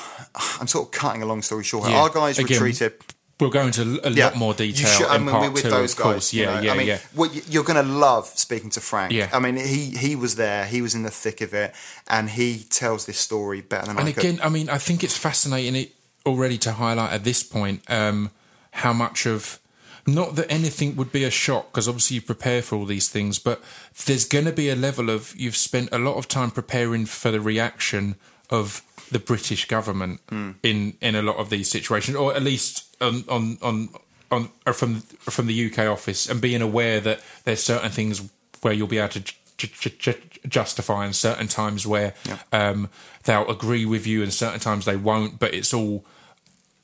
I'm sort of cutting a long story short. Yeah. Our guys Again, retreated. We'll go into a yeah. lot more detail should, I in mean, part we're with two, those guys, course. Yeah, you know? yeah, I mean, yeah. Well, you're going to love speaking to Frank. Yeah. I mean, he, he was there. He was in the thick of it. And he tells this story better than and I again, could. And again, I mean, I think it's fascinating it already to highlight at this point um, how much of... Not that anything would be a shock, because obviously you prepare for all these things, but there's going to be a level of you've spent a lot of time preparing for the reaction of the British government mm. in, in a lot of these situations, or at least on on on, on or from from the U K office, and being aware that there's certain things where you'll be able to j- j- j- justify, and certain times where yeah. um, they'll agree with you, and certain times they won't. But it's all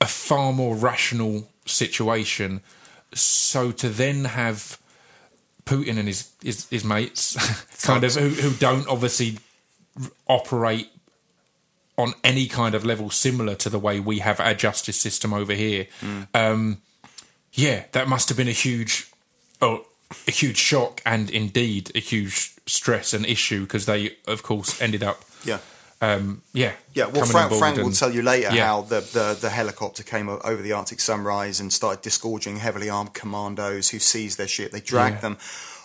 a far more rational situation. So to then have Putin and his, his, his mates kind of who, who don't obviously operate on any kind of level similar to the way we have our justice system over here. Mm. Um, yeah, that must have been a huge, oh, a huge shock, and indeed a huge stress and issue, because they, of course, ended up... Yeah. Um, yeah, yeah. Well, Frank, Frank and, will tell you later yeah. how the, the, the helicopter came over the Arctic Sunrise and started disgorging heavily armed commandos who seized their ship. They dragged yeah. them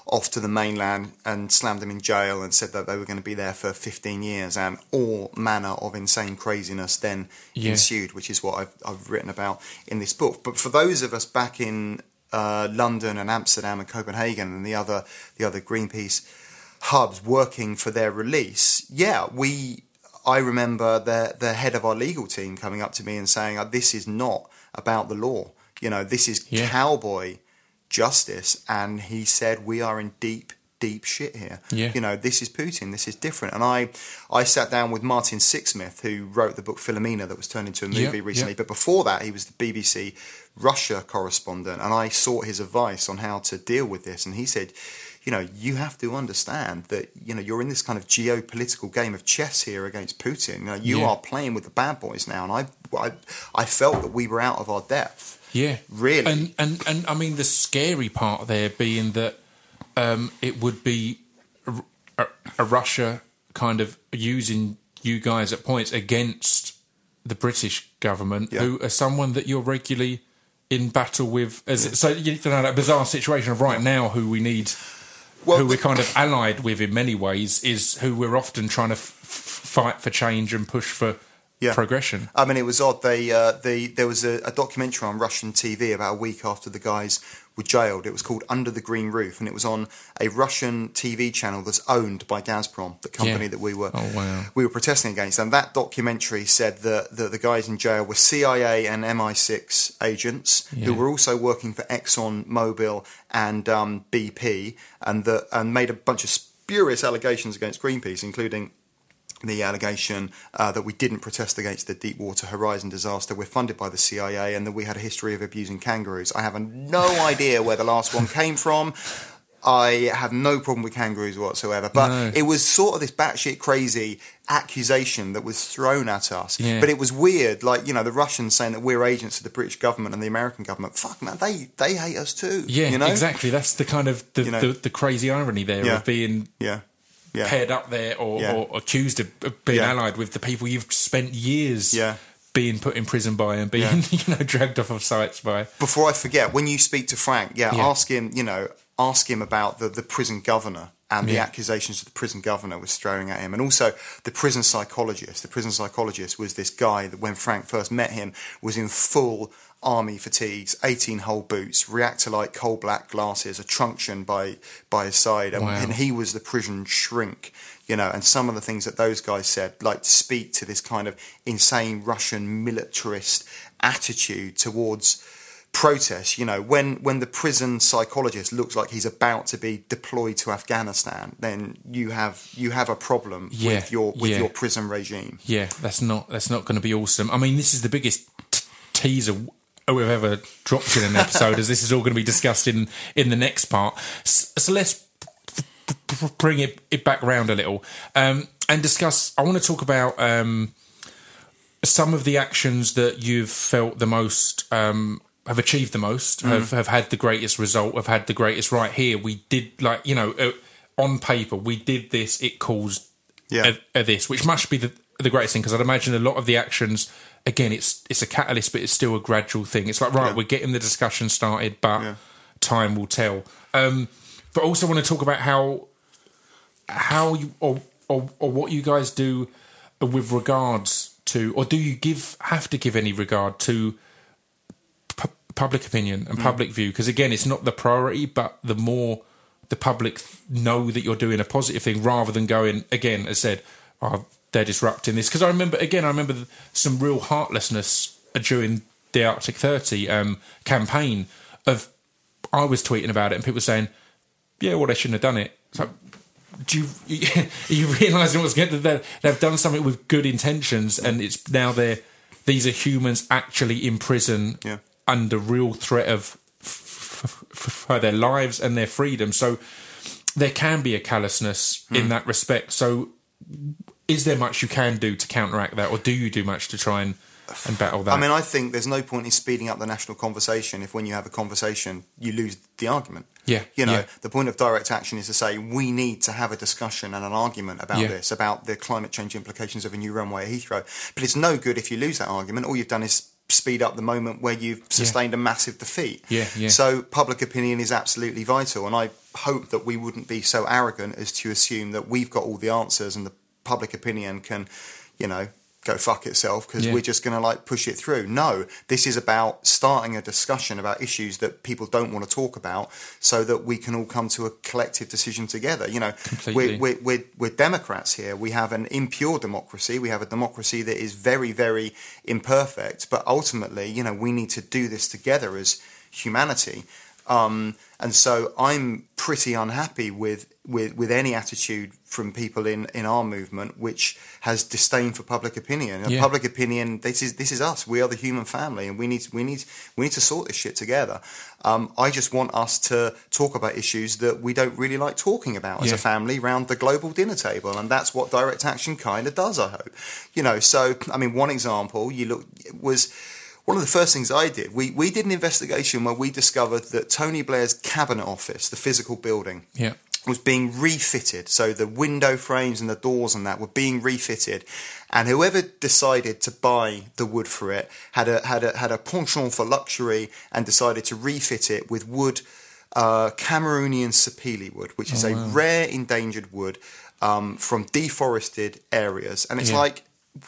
off to the mainland and slammed them in jail and said that they were going to be there for fifteen years, and all manner of insane craziness then yeah. ensued, which is what I've, I've written about in this book. But for those of us back in uh, London and Amsterdam and Copenhagen and the other the other Greenpeace hubs working for their release, yeah, we... I remember the the head of our legal team coming up to me and saying, "This is not about the law. You know, this is yeah. cowboy justice." And he said, "We are in deep, deep shit here. Yeah. You know, this is Putin. This is different." And I, I sat down with Martin Sixsmith, who wrote the book Philomena that was turned into a movie yeah, recently. Yeah. But before that, he was the B B C Russia correspondent, and I sought his advice on how to deal with this. And he said, you know, you have to understand that, you know, you're in this kind of geopolitical game of chess here against Putin. You know, you yeah. are playing with the bad boys now. And I, I, I felt that we were out of our depth. Yeah. Really. And, and, and I mean, the scary part there being that um, it would be a, a, a Russia kind of using you guys at points against the British government, yeah. who are someone that you're regularly in battle with. As yeah. So you know, that bizarre situation of right now who we need... Well, who we're kind of allied with in many ways is who we're often trying to f- fight for change and push for yeah. progression. I mean, it was odd. They, uh, they there was a, a documentary on Russian T V about a week after the guys were jailed. It was called Under the Green Roof, and it was on a Russian T V channel that's owned by Gazprom, the company yeah. that we were oh, wow. we were protesting against. And that documentary said that the, the guys in jail were C I A and M I six agents yeah. who were also working for ExxonMobil and um, B P, and the, and made a bunch of spurious allegations against Greenpeace, including the allegation uh, that we didn't protest against the Deepwater Horizon disaster. We're funded by the C I A, and that we had a history of abusing kangaroos. I have no idea where the last one came from. I have no problem with kangaroos whatsoever. But no. it was sort of this batshit crazy accusation that was thrown at us. Yeah. But it was weird, like, you know, the Russians saying that we're agents of the British government and the American government. Fuck, man, they, they hate us too. Yeah, you know? Exactly. That's the kind of the, you know? the, the crazy irony there yeah. of being... yeah. Yeah. paired up there or, yeah. or accused of being yeah. allied with the people you've spent years yeah. being put in prison by and being yeah. you know, dragged off of sites by. Before I forget, when you speak to Frank, yeah, yeah. ask him, you know, ask him about the, the prison governor and yeah. the accusations that the prison governor was throwing at him. And also the prison psychologist. The prison psychologist was this guy that when Frank first met him was in full army fatigues, eighteen-hole boots, reactor-like coal black glasses, a truncheon by by his side, and, wow. and he was the prison shrink, you know. And some of the things that those guys said, like, speak to this kind of insane Russian militarist attitude towards protest. You know, when when the prison psychologist looks like he's about to be deployed to Afghanistan, then you have you have a problem yeah, with your with yeah. your prison regime. Yeah, that's not that's not going to be awesome. I mean, this is the biggest t- teaser. Oh, we've ever dropped in an episode, as this is all going to be discussed in, in the next part. So let's bring it, it back around a little um, and discuss... I want to talk about um, some of the actions that you've felt the most, um, have achieved the most, mm. have, have had the greatest result, have had the greatest right here. We did, like, you know, uh, on paper, we did this, it caused yeah. a, a this, which must be the, the greatest thing, because I'd imagine a lot of the actions... Again, it's it's a catalyst, but it's still a gradual thing. It's like, right, yeah. we're getting the discussion started, but yeah. time will tell. Um, but also want to talk about how how you or, or or what you guys do with regards to, or do you give have to give any regard to pu- public opinion and mm. public view? Because again, it's not the priority, but the more the public know that you're doing a positive thing, rather than going again, as said, oh, they're disrupting this. Because I remember, again, I remember some real heartlessness during the Arctic thirty um, campaign of, I was tweeting about it and people were saying, yeah, well, they shouldn't have done it. It's like, do you, you, you realising what's going on? They've done something with good intentions and it's now they're, these are humans actually in prison yeah. under real threat of f- f- f- their lives and their freedom. So there can be a callousness mm. in that respect. So, is there much you can do to counteract that, or do you do much to try and, and battle that? I mean, I think there's no point in speeding up the national conversation if when you have a conversation, you lose the argument. Yeah. You know, yeah. the point of direct action is to say, we need to have a discussion and an argument about yeah. this, about the climate change implications of a new runway at Heathrow. But it's no good if you lose that argument. All you've done is speed up the moment where you've sustained yeah. a massive defeat. Yeah, yeah. So public opinion is absolutely vital, and I hope that we wouldn't be so arrogant as to assume that we've got all the answers and the public opinion can, you know, go fuck itself because yeah. we're just going to like push it through. No, this is about starting a discussion about issues that people don't want to talk about so that we can all come to a collective decision together. You know, we're, we're, we're, we're Democrats here. We have an impure democracy. We have a democracy that is very, very imperfect. But ultimately, you know, we need to do this together as humanity. Um, and so I'm pretty unhappy with With, with any attitude from people in, in our movement which has disdain for public opinion. Yeah. Public opinion, this is this is us. We are the human family, and we need we need we need to sort this shit together. Um, I just want us to talk about issues that we don't really like talking about yeah. as a family round the global dinner table, and that's what direct action kind of does. I hope, you know. So I mean, one example you look was. One of the first things I did, we, we did an investigation where we discovered that Tony Blair's cabinet office, the physical building, yeah. was being refitted. So the window frames and the doors and that were being refitted. And whoever decided to buy the wood for it had a had a had a penchant for luxury and decided to refit it with wood, uh, Cameroonian sapele wood, which is oh, wow. a rare endangered wood um, from deforested areas. And it's yeah. like,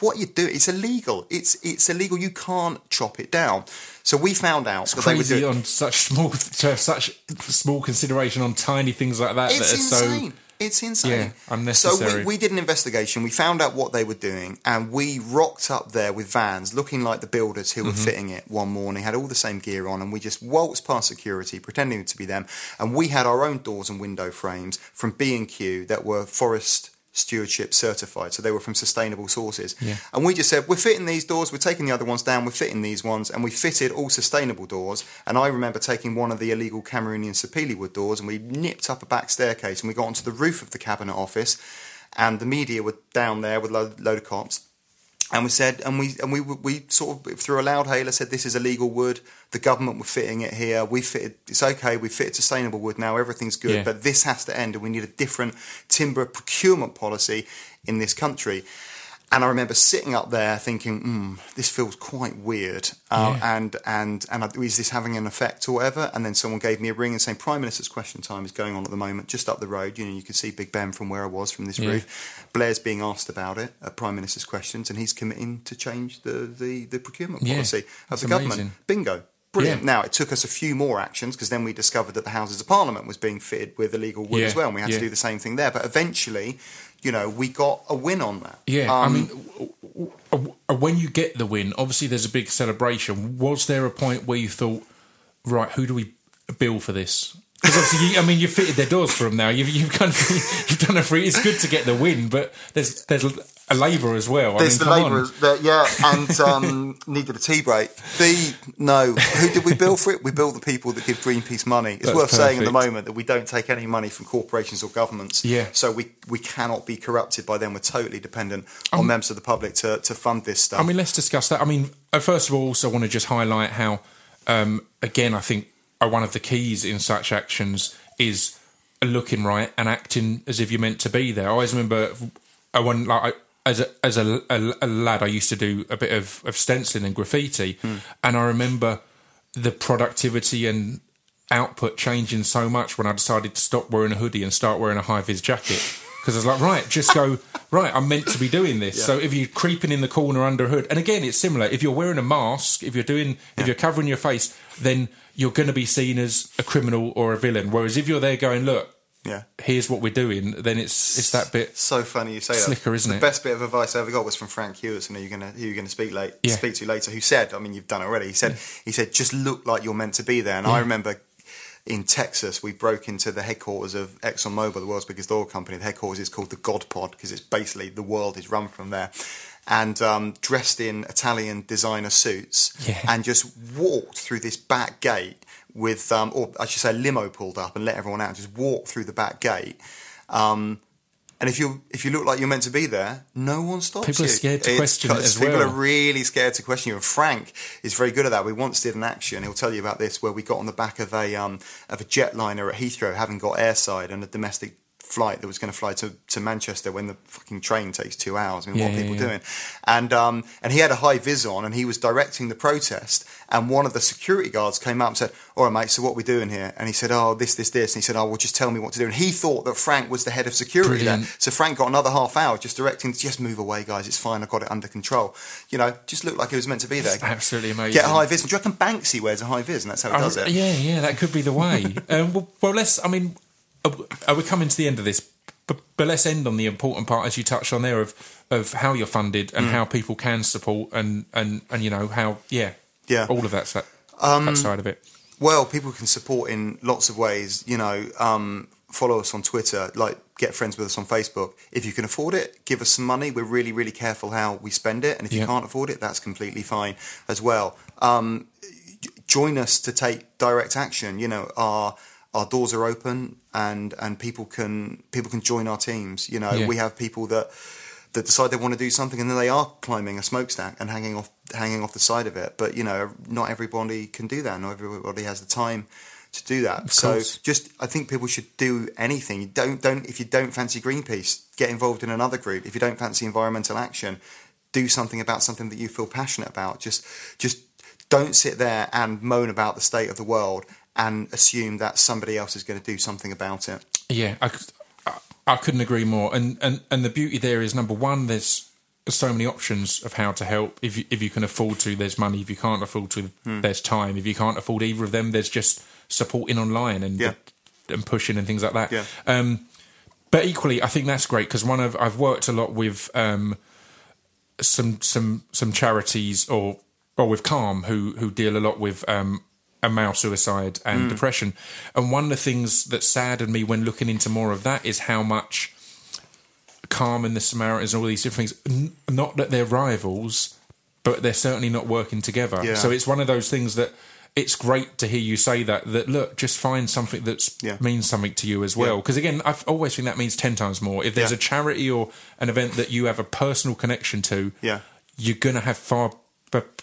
what you do, it's illegal. It's it's illegal. You can't chop it down. So we found out it's that crazy they were doing on such small to have such small consideration on tiny things like that. It's that are insane. So, it's insane. Yeah, unnecessary. So we, we did an investigation. We found out what they were doing, and we rocked up there with vans, looking like the builders who were mm-hmm. fitting it one morning, had all the same gear on, and we just waltzed past security, pretending to be them. And we had our own doors and window frames from B and Q that were forest stewardship certified, so they were from sustainable sources yeah. and we just said, we're fitting these doors, we're taking the other ones down, we're fitting these ones, and we fitted all sustainable doors. And I remember taking one of the illegal Cameroonian sapele wood doors, and we nipped up a back staircase, and we got onto the roof of the cabinet office, and the media were down there with a load, load of cops. And we said, and we and we we sort of through a loud hailer said, this is illegal wood. The government were fitting it here. We fitted. It's okay. We fitted sustainable wood now. Everything's good. Yeah. But this has to end, and we need a different timber procurement policy in this country. And I remember sitting up there thinking, mm, this feels quite weird. Uh, yeah. And and and is this having an effect or whatever? And then someone gave me a ring and saying, Prime Minister's Question Time is going on at the moment, just up the road. You know, you can see Big Ben from where I was, from this yeah. roof. Blair's being asked about it at Prime Minister's Questions, and he's committing to change the, the, the procurement policy yeah. of That's the amazing. Government. Bingo. Brilliant. Yeah. Now, it took us a few more actions because then we discovered that the Houses of Parliament was being fitted with illegal wood yeah. as well, and we had yeah. to do the same thing there. But eventually, you know, we got a win on that. Yeah, um, I mean, w- w- w- when you get the win, obviously there's a big celebration. Was there a point where you thought, right, who do we bill for this? Because obviously, you, I mean, you've fitted their doors for them now. You've, you've, kind of, you've done a free. It's good to get the win, but there's there's a labour as well. I there's mean, the labourers, yeah, and um, needed a tea break. The no, who did we bill for it? We bill the people that give Greenpeace money. It's That's worth perfect. saying at the moment that we don't take any money from corporations or governments. Yeah. So we we cannot be corrupted by them. We're totally dependent on um, members of the public to to fund this stuff. I mean, let's discuss that. I mean, first of all, also want to just highlight how, um, again, I think. Are one of the keys in such actions is looking right and acting as if you're meant to be there. I always remember I went, like, I, as, a, as a, a, a lad, I used to do a bit of, of stenciling and graffiti, mm. and I remember the productivity and output changing so much when I decided to stop wearing a hoodie and start wearing a high-vis jacket. Because I was like, right, just go, right, I'm meant to be doing this. Yeah. So if you're creeping in the corner under a hood, and again, it's similar. If you're wearing a mask, if you're doing, yeah. if you're covering your face, then you're going to be seen as a criminal or a villain. Whereas if you're there going, look, yeah, here's what we're doing, then it's it's that bit. So funny you say that. Slicker, isn't it? The best bit of advice I ever got was from Frank Hewitt, who you're going to, who you're going to speak, late, yeah. speak to later, who said, I mean, you've done it already. He said, yeah. he said, just look like you're meant to be there. And yeah. I remember... in Texas, we broke into the headquarters of ExxonMobil, the world's biggest oil company. The headquarters is called the God Pod because it's basically the world is run from there. And um, dressed in Italian designer suits yeah. and just walked through this back gate with, um, or I should say, a limo pulled up and let everyone out. Just walked through the back gate. Um, and if you if you look like you're meant to be there, no one stops people you. People are scared to it's, question it as well. People are really scared to question you. And Frank is very good at that. We once did an action, he'll tell you about this, where we got on the back of a um, of a jetliner at Heathrow, having got airside, and a domestic flight that was going to fly to, to Manchester when the fucking train takes two hours. I mean, yeah, what are people yeah, yeah. doing? And um, and he had a high vis on, and he was directing the protest. And one of the security guards came up and said, "All right, mate, so what are we doing here?" And he said, "Oh, this, this, this." And he said, "Oh, well, just tell me what to do." And he thought that Frank was the head of security Brilliant. there. So Frank got another half hour just directing, "Just move away, guys. It's fine. I've got it under control." You know, just looked like it was meant to be there. It's absolutely amazing. Get a high vis. And do you reckon Banksy wears a high vis and that's how he I, does it? Yeah, yeah, that could be the way. um, well, well, let's, I mean... We're coming to the end of this, but, but let's end on the important part, as you touched on there, of of how you're funded and mm. how people can support and, and, and you know, how, yeah, yeah, all of that, that, um, that side of it. Well, people can support in lots of ways, you know, um, follow us on Twitter, like get friends with us on Facebook. If you can afford it, give us some money. We're really, really careful how we spend it. And if yeah. you can't afford it, that's completely fine as well. Um, join us to take direct action, you know, our... Our doors are open, and, and people can people can join our teams. You know, yeah. we have people that that decide they want to do something, and then they are climbing a smokestack and hanging off hanging off the side of it. But you know, not everybody can do that. Not everybody has the time to do that. Of so, course. just I think people should do anything. Don't don't if you don't fancy Greenpeace, get involved in another group. If you don't fancy environmental action, do something about something that you feel passionate about. Just just don't sit there and moan about the state of the world and assume that somebody else is going to do something about it. Yeah, I, I, I couldn't agree more. And, and and the beauty there is, number one, there's so many options of how to help. If you, if you can afford to, there's money. If you can't afford to, hmm. there's time. If you can't afford either of them, there's just supporting online and yeah. and pushing and things like that. Yeah. Um, but equally, I think that's great because one of I've worked a lot with um, some some some charities or or with Calm who who deal a lot with. Um, And male suicide and mm. depression, and one of the things that saddened me when looking into more of that is how much Calm and the Samaritans and all these different things, n- not that they're rivals, but they're certainly not working together. Yeah. So it's one of those things that it's great to hear you say that, that look, just find something that yeah. means something to you as well. Because yeah. again, I always think that means ten times more. If there's yeah. a charity or an event that you have a personal connection to, yeah. you're going to have far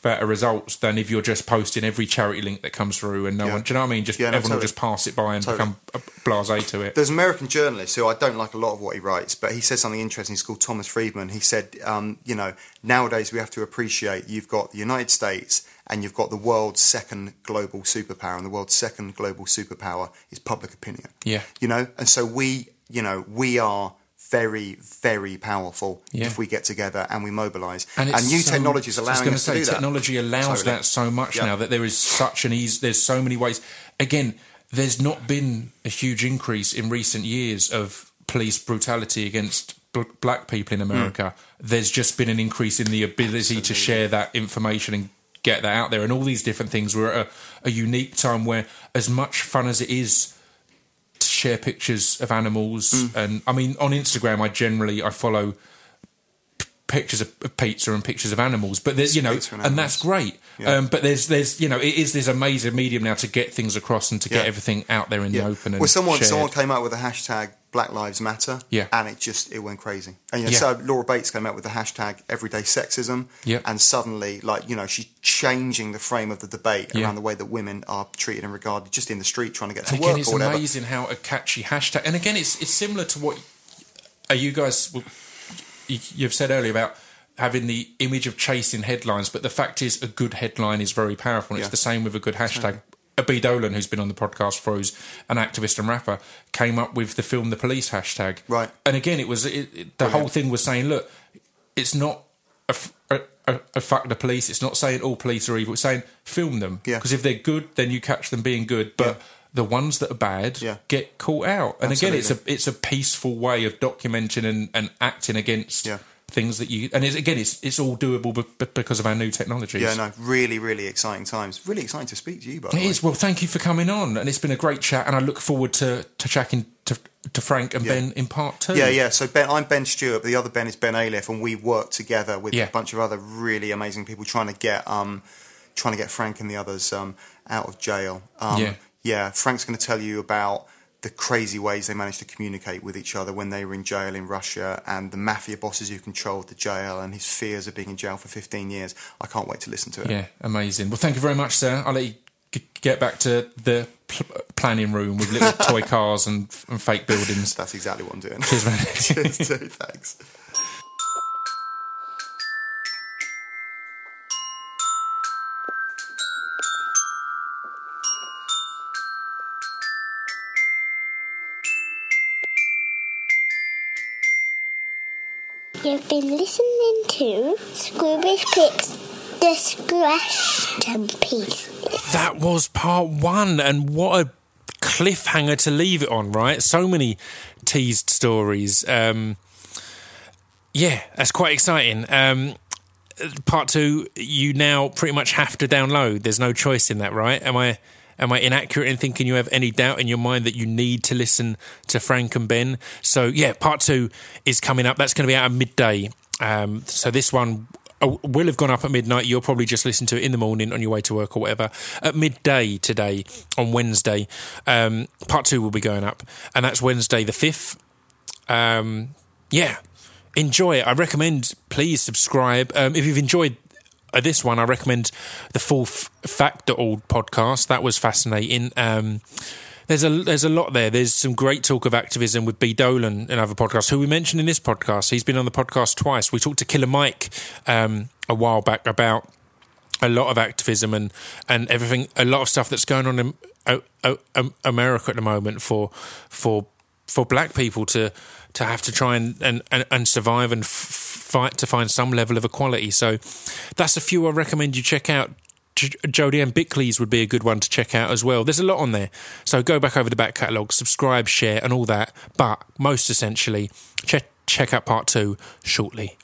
better results than if you're just posting every charity link that comes through and no yeah. one, do you know what I mean? Just yeah, no, everyone totally. will just pass it by and totally. become blasé to it. There's an American journalist who I don't like a lot of what he writes, but he said something interesting. He's called Thomas Friedman. He said, um, you know, nowadays we have to appreciate you've got the United States and you've got the world's second global superpower, and the world's second global superpower is public opinion. Yeah. You know, and so we, you know, we are very, very powerful yeah. if we get together and we mobilise. And, and new so, technology is allowing us say, to do technology that. Technology allows totally. that so much yep. now that there is such an ease. There's so many ways. Again, there's not been a huge increase in recent years of police brutality against b- black people in America. Mm. There's just been an increase in the ability Absolutely. to share that information and get that out there. And all these different things. We're at a, a unique time where as much fun as it is to share pictures of animals mm. and I mean on Instagram I generally I follow p- pictures of pizza and pictures of animals, but there's you know and, and that's great yeah. um, but there's there's you know it is this amazing medium now to get things across and to yeah. get everything out there in yeah. the open. And well, someone shared. someone came out with a hashtag Black Lives Matter yeah. and it just it went crazy, and you know, yeah. so Laura Bates came out with the hashtag Everyday Sexism yeah. and suddenly, like, you know, she's changing the frame of the debate yeah. around the way that women are treated and regarded just in the street trying to get to again, work it's or whatever. Amazing how a catchy hashtag, and again it's it's similar to what are you guys you've said earlier about having the image of chasing headlines, but the fact is a good headline is very powerful, and yeah. it's the same with a good hashtag. mm-hmm. B. Dolan, who's been on the podcast for, who's an activist and rapper, came up with the Film the Police hashtag. Right. And again, it was it, it, the Brilliant. whole thing was saying, look, it's not a, a, a, a fuck the police. It's not saying all police are evil. It's saying film them. Because yeah. if they're good, then you catch them being good. But yeah. the ones that are bad yeah. get caught out. And Absolutely. again, it's a it's a peaceful way of documenting and, and acting against... Yeah. things that you and it's, again it's it's all doable b- b- because of our new technologies. Yeah, no, really, really exciting times. Really exciting to speak to you, by the way. It is. Well, thank you for coming on, and it's been a great chat. And I look forward to to chatting to to Frank and yeah. Ben in part two. Yeah, yeah. So Ben, I'm Ben Stewart, but the other Ben is Ben Aliff, and we work together with yeah. a bunch of other really amazing people trying to get um trying to get Frank and the others um out of jail. Um, yeah, yeah. Frank's going to tell you about the crazy ways they managed to communicate with each other when they were in jail in Russia, and the mafia bosses who controlled the jail, and his fears of being in jail for fifteen years. I can't wait to listen to it. Yeah, amazing. Well, thank you very much, sir. I'll let you g- get back to the pl- planning room with little toy cars and, and fake buildings. That's exactly what I'm doing. Cheers, man. Cheers, too. Thanks. You've been listening to Scroobius Pip's Distraction Pieces. That was part one, and what a cliffhanger to leave it on, right? So many teased stories. Um, yeah, that's quite exciting. Um, part two, you now pretty much have to download. There's no choice in that, right? Am I... Am I inaccurate in thinking you have any doubt in your mind that you need to listen to Frank and Ben? So, yeah, part two is coming up. That's going to be out at midday. Um, so this one will have gone up at midnight. You'll probably just listen to it in the morning on your way to work or whatever. At midday today, on Wednesday, um, part two will be going up. And that's Wednesday the fifth. Um, yeah, enjoy it. I recommend, please subscribe. Um, if you've enjoyed this one, I recommend the full f- fact dot org podcast. That was fascinating. Um, there's a there's a lot there. There's some great talk of activism with B. Dolan and other podcasts, who we mentioned in this podcast. He's been on the podcast twice. We talked to Killer Mike um, a while back about a lot of activism and, and everything, a lot of stuff that's going on in uh, uh, um, America at the moment for for for black people to to have to try and, and, and, and survive and f- fight to find some level of equality. So that's a few I recommend you check out. J- Jodie Bickley's would be a good one to check out as well. There's a lot on there. So go back over the back catalogue, subscribe, share and all that. But most essentially, check, check out part two shortly.